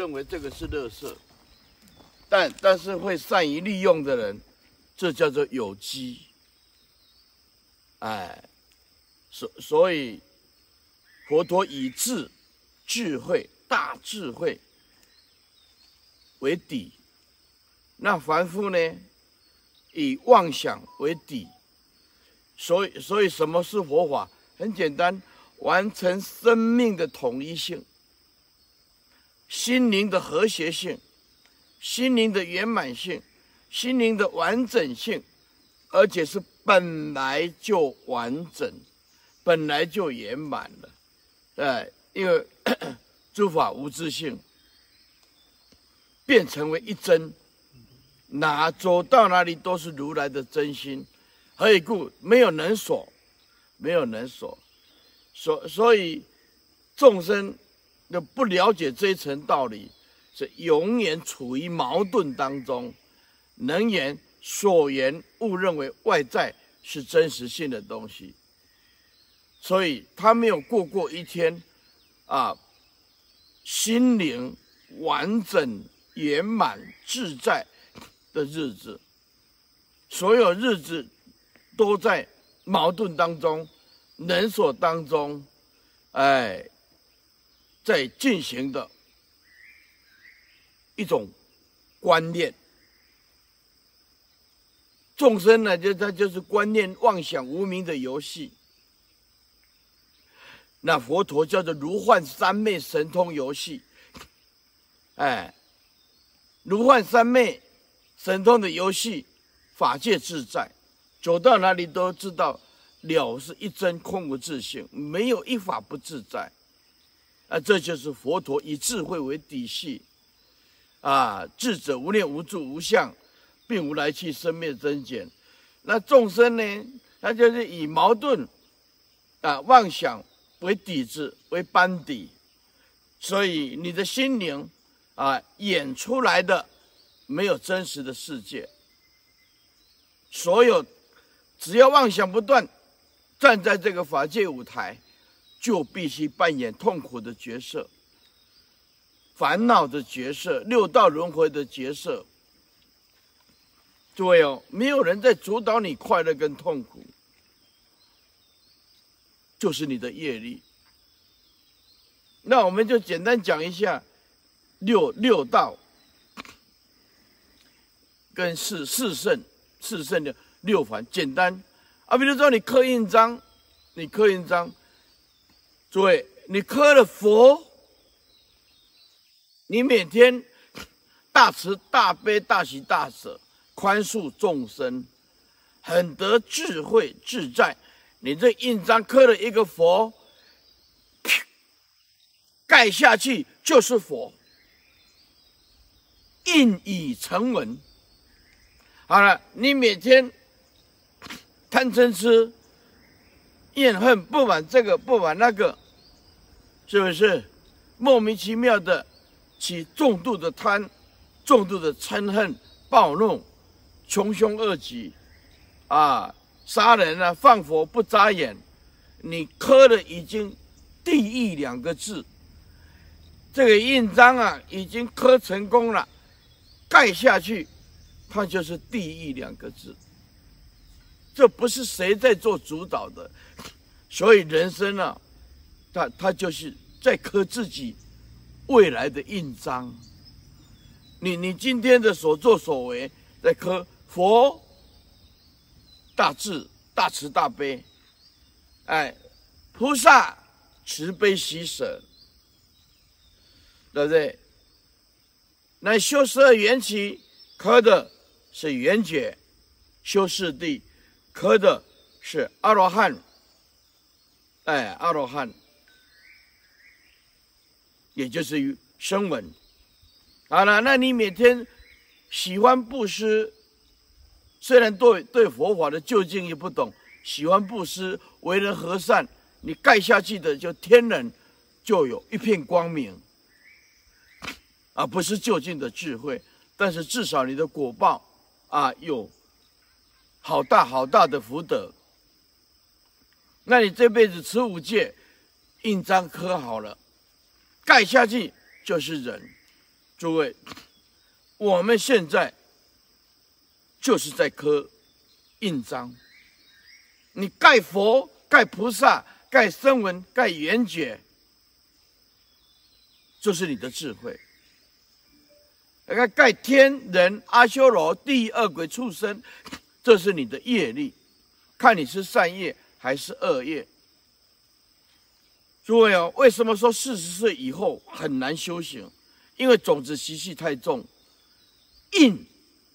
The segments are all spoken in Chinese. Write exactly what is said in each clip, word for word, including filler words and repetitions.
认为这个是垃圾，但但是会善于利用的人，这叫做有机。哎，所所以，佛陀以智、智慧、大智慧为底，那凡夫呢，以妄想为底。所以，所以什么是佛法？很简单，完成生命的统一性。 心灵的和谐性，心灵的圆满性，心灵的完整性，而且是本来就完整，本来就圆满了。哎，因为咳咳诸法无自性，变成为一真，哪走到哪里都是如来的真心。何以故？没有能所，没有能所，所所以众生。 就不了解这一层道理，是永远处于矛盾当中。能言所言误认为外在是真实性的东西，所以他没有过过一天啊，心灵完整、圆满、自在的日子。所有日子都在矛盾当中、能所当中，哎。 在进行的一种观念，众生呢，就他就是观念妄想无明的游戏。那佛陀叫做如幻三昧神通游戏，哎，如幻三昧神通的游戏，法界自在，走到哪里都知道了是一真空无自性，没有一法不自在。 啊，这就是佛陀以智慧为底系，啊，智者无念无住无相，并无来去生灭增减。那众生呢，他就是以矛盾、啊妄想为底子为班底，所以你的心灵啊演出来的没有真实的世界。所有只要妄想不断，站在这个法界舞台。 就必须扮演痛苦的角色、烦恼的角色、六道轮回的角色。诸位哦，没有人在主导你快乐跟痛苦，就是你的业力。那我们就简单讲一下六六道跟四四圣、四圣的六凡，简单啊，比如说你刻印章，你刻印章。 诸位，你磕了佛，你每天大慈大悲大喜大舍，宽恕众生，很得智慧自在。你这印章磕了一个佛，盖下去就是佛，印以成文。好了，你每天贪嗔痴。 怨恨不满这个不满那个，是不是莫名其妙的起重度的贪、重度的嗔恨、暴怒、穷凶恶极啊，杀人啊，放火不眨眼，你刻了已经地狱两个字，这个印章啊已经刻成功了，盖下去，它就是地狱两个字。 这不是谁在做主导的，所以人生啊，他他就是在刻自己未来的印章。你你今天的所作所为，在刻佛大智大慈大悲，哎，菩萨慈悲喜舍，对不对？那修十二缘起，刻的是缘觉，修四谛。 刻的是阿罗汉，哎，阿罗汉，也就是声闻。好了，那你每天喜欢布施，虽然对对佛法的究竟也不懂，喜欢布施，为人和善，你盖下去的就天人就有一片光明，啊，不是究竟的智慧，但是至少你的果报啊有。 好大好大的福德，那你这辈子持五戒，印章刻好了，盖下去就是人，诸位，我们现在就是在刻印章。你盖佛、盖菩萨、盖声闻、盖缘觉，这是你的智慧。 来盖天人、阿修罗、地、恶鬼、畜生，这是你的业力，看你是善业还是恶业。诸位哦，为什么说四十岁以后很难修行？因为种子习气太重，印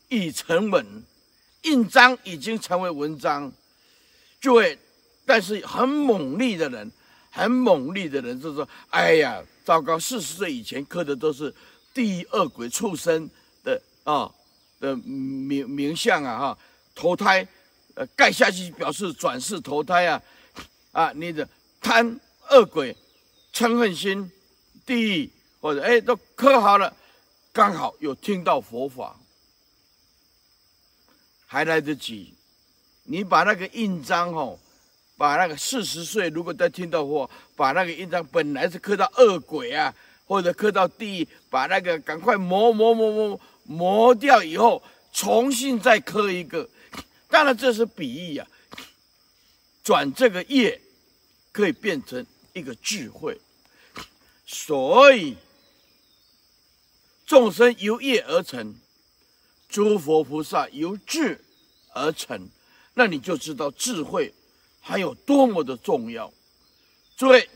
已成文，印章已经成为文章。诸位，但是很猛力的人，很猛力的人就说：“哎呀，糟糕！四十岁以前磕的都是。” 第二鬼畜生的啊、哦、的名名相啊哈，投胎，呃盖下去表示转世投胎啊，啊你的贪恶鬼、嗔恨心、地狱或者哎都磕好了，刚好有听到佛法，还来得及。你把那个印章哦，把那个四十岁如果再听到佛，把那个印章本来是磕到恶鬼啊。 或者磕到地狱，把那个赶快磨磨磨磨磨掉以后，重新再磕一个。当然这是比喻啊，转这个业可以变成一个智慧。所以众生由业而成，诸佛菩萨由智而成，那你就知道智慧还有多么的重要。诸位，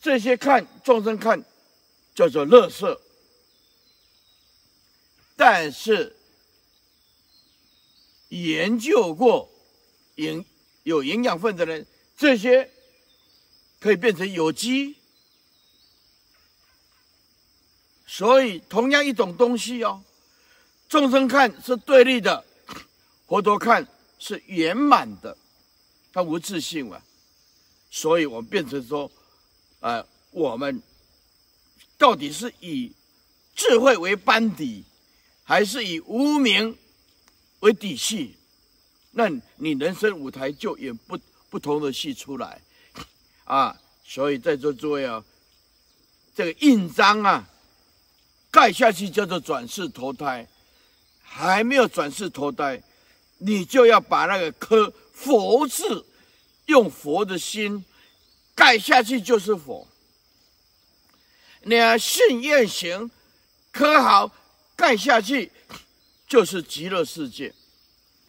这些看众生看。 叫做垃圾，但是研究过营有营养分的人，这些可以变成有机。所以，同样一种东西哦，众生看是对立的，佛陀看是圆满的，它无自性啊。所以我们变成说，呃，我们。 到底是以智慧为班底，还是以无明为底气？那你人生舞台就演不不同的戏出来啊！所以在座诸位啊，这个印章啊，盖下去叫做转世投胎，还没有转世投胎，你就要把那个刻佛字，用佛的心盖下去就是佛。 你要信愿行，磕好盖下去，就是极乐世界。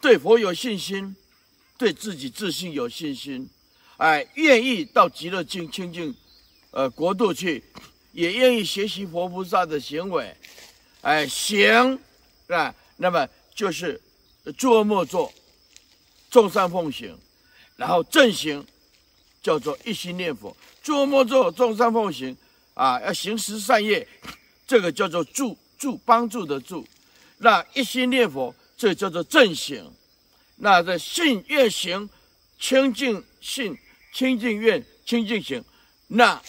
对佛有信心，对自己自信有信心，哎，愿意到极乐清清净，呃，国度去，也愿意学习佛菩萨的行为，哎，行啊，那么就是诸恶莫作，众善奉行，然后正行叫做一心念佛，诸恶莫作，众善奉行。 啊，要行十善业，这个叫做助助帮助的助；那一心念佛，这个、叫做正行；那这信愿行，清净信、清净愿、清净行。那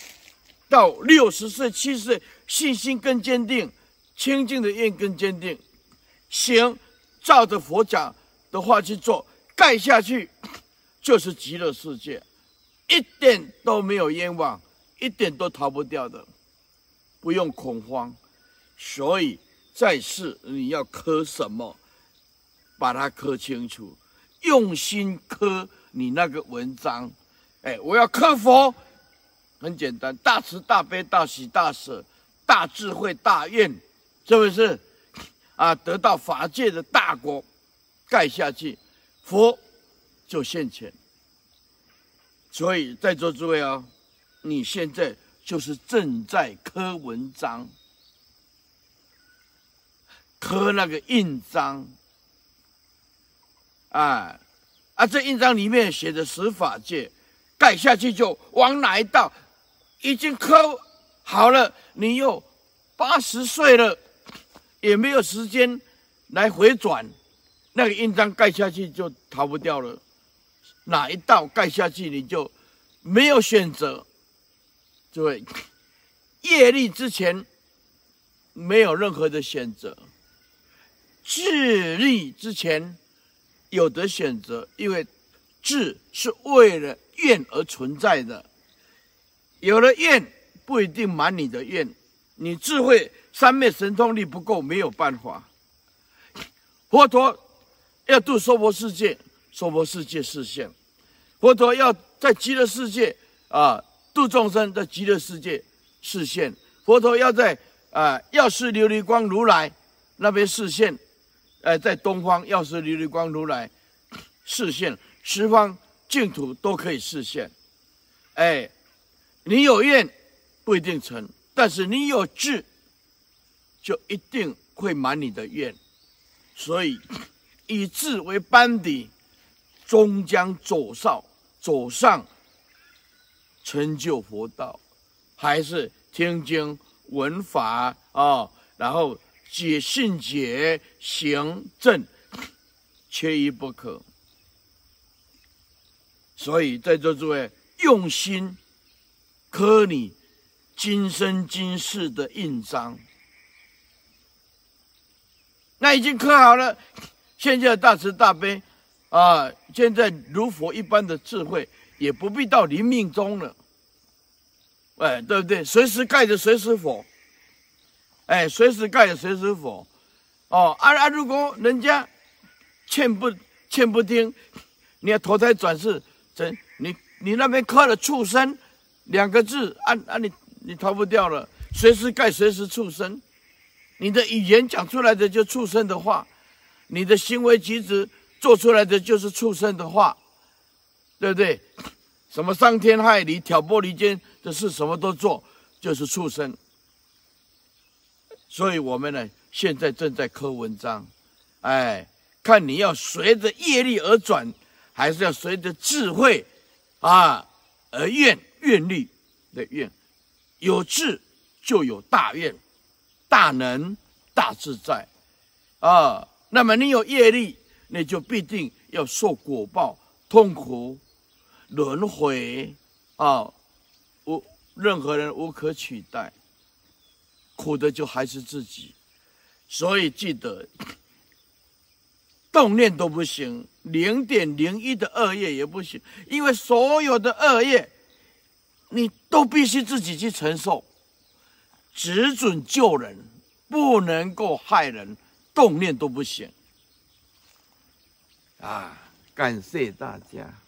到六十岁、七十岁，信心更坚定，清净的愿更坚定，行照着佛讲的话去做，盖下去就是极乐世界，一点都没有冤枉。 一点都逃不掉的，不用恐慌。所以在世你要磕什么，把它磕清楚，用心磕你那个文章。哎，我要磕佛，很简单，大慈大悲大喜大舍大智慧大愿，是不是？啊，得到法界的大果，盖下去，佛就现前。所以在座诸位啊、哦。 你现在就是正在刻文章，刻那个印章，啊啊！这印章里面写的十法界，盖下去就往哪一道，已经刻好了。你又八十岁了，也没有时间来回转，那个印章盖下去就逃不掉了。哪一道盖下去，你就没有选择。 诸位，业力之前没有任何的选择，智力之前有的选择，因为智是为了愿而存在的，有了愿不一定满你的愿，你智慧三昧神通力不够，没有办法。佛陀要度娑婆世界，娑婆世界示现；佛陀要在极乐世界啊度众生，在极乐世界示现；佛陀要在啊药师琉璃光如来那边示现，呃，在东方药师琉璃光如来示现，十方净土都可以示现。哎，你有愿不一定成，但是你有志，就一定会满你的愿。所以，以志为班底，终将走上走上成就佛道，还是听经闻法啊、哦，然后解信解行证，缺一不可。所以在座诸位用心刻你今生今世的印章。那已经刻好了，现在的大慈大悲啊，现在如佛一般的智慧，也不必到临命终了，哎，对不对？随时盖着随时佛，哎，随时盖着随时佛，哦，啊啊！如果人家劝不劝不听，你要投胎转世，真你你那边刻了畜生两个字，啊啊你你逃不掉了，随时盖随时畜生。你的语言讲出来的就畜生的话，你的行为举止做出来的就是畜生的话，对不对？什么伤天害理、挑拨离间的事，什么都做，就是畜生。所以我们呢，现在正在刻文章，哎，看你要随着业力而转，还是要随着智慧啊而愿愿力的愿，有智就有大愿。大能大自在啊，那么你有业力，你就必定要受果报、痛苦、轮回啊，无任何人无可取代，苦的就还是自己。所以记得，动念都不行，零点零一的恶业也不行，因为所有的恶业，你都必须自己去承受。只准救人，不能够害人，动念都不行啊！感谢大家。